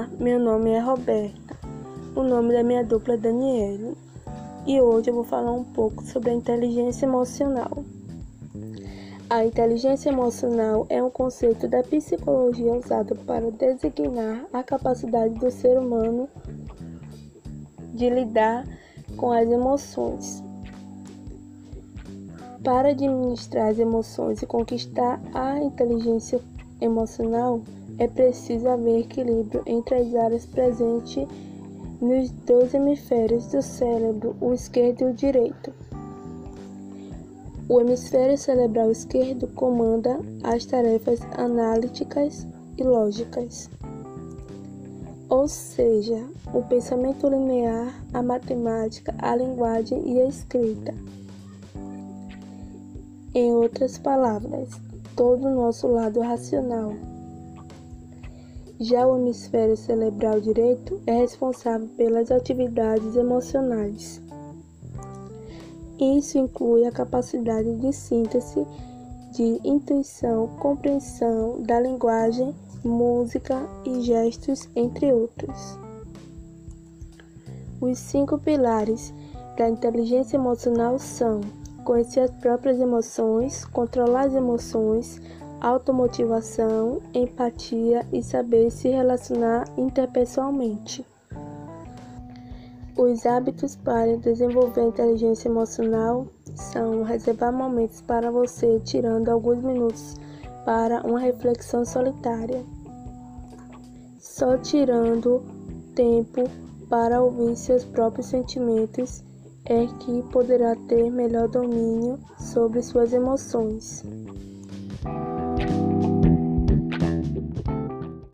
Olá, meu nome é Roberta, o nome da minha dupla é Daniele, e hoje eu vou falar um pouco sobre a inteligência emocional. A inteligência emocional é um conceito da psicologia usado para designar a capacidade do ser humano de lidar com as emoções. Para administrar as emoções e conquistar a inteligência emocional, é preciso haver equilíbrio entre as áreas presentes nos dois hemisférios do cérebro, o esquerdo e o direito. O hemisfério cerebral esquerdo comanda as tarefas analíticas e lógicas, ou seja, o pensamento linear, a matemática, a linguagem e a escrita. Em outras palavras, todo o nosso lado racional. Já o hemisfério cerebral direito é responsável pelas atividades emocionais. Isso inclui a capacidade de síntese, de intuição, compreensão da linguagem, música e gestos, entre outros. Os 5 pilares da inteligência emocional são: conhecer as próprias emoções, controlar as emoções, automotivação, empatia e saber se relacionar interpessoalmente. Os hábitos para desenvolver a inteligência emocional são reservar momentos para você, tirando alguns minutos para uma reflexão solitária, só tirando tempo para ouvir seus próprios sentimentos é que poderá ter melhor domínio sobre suas emoções.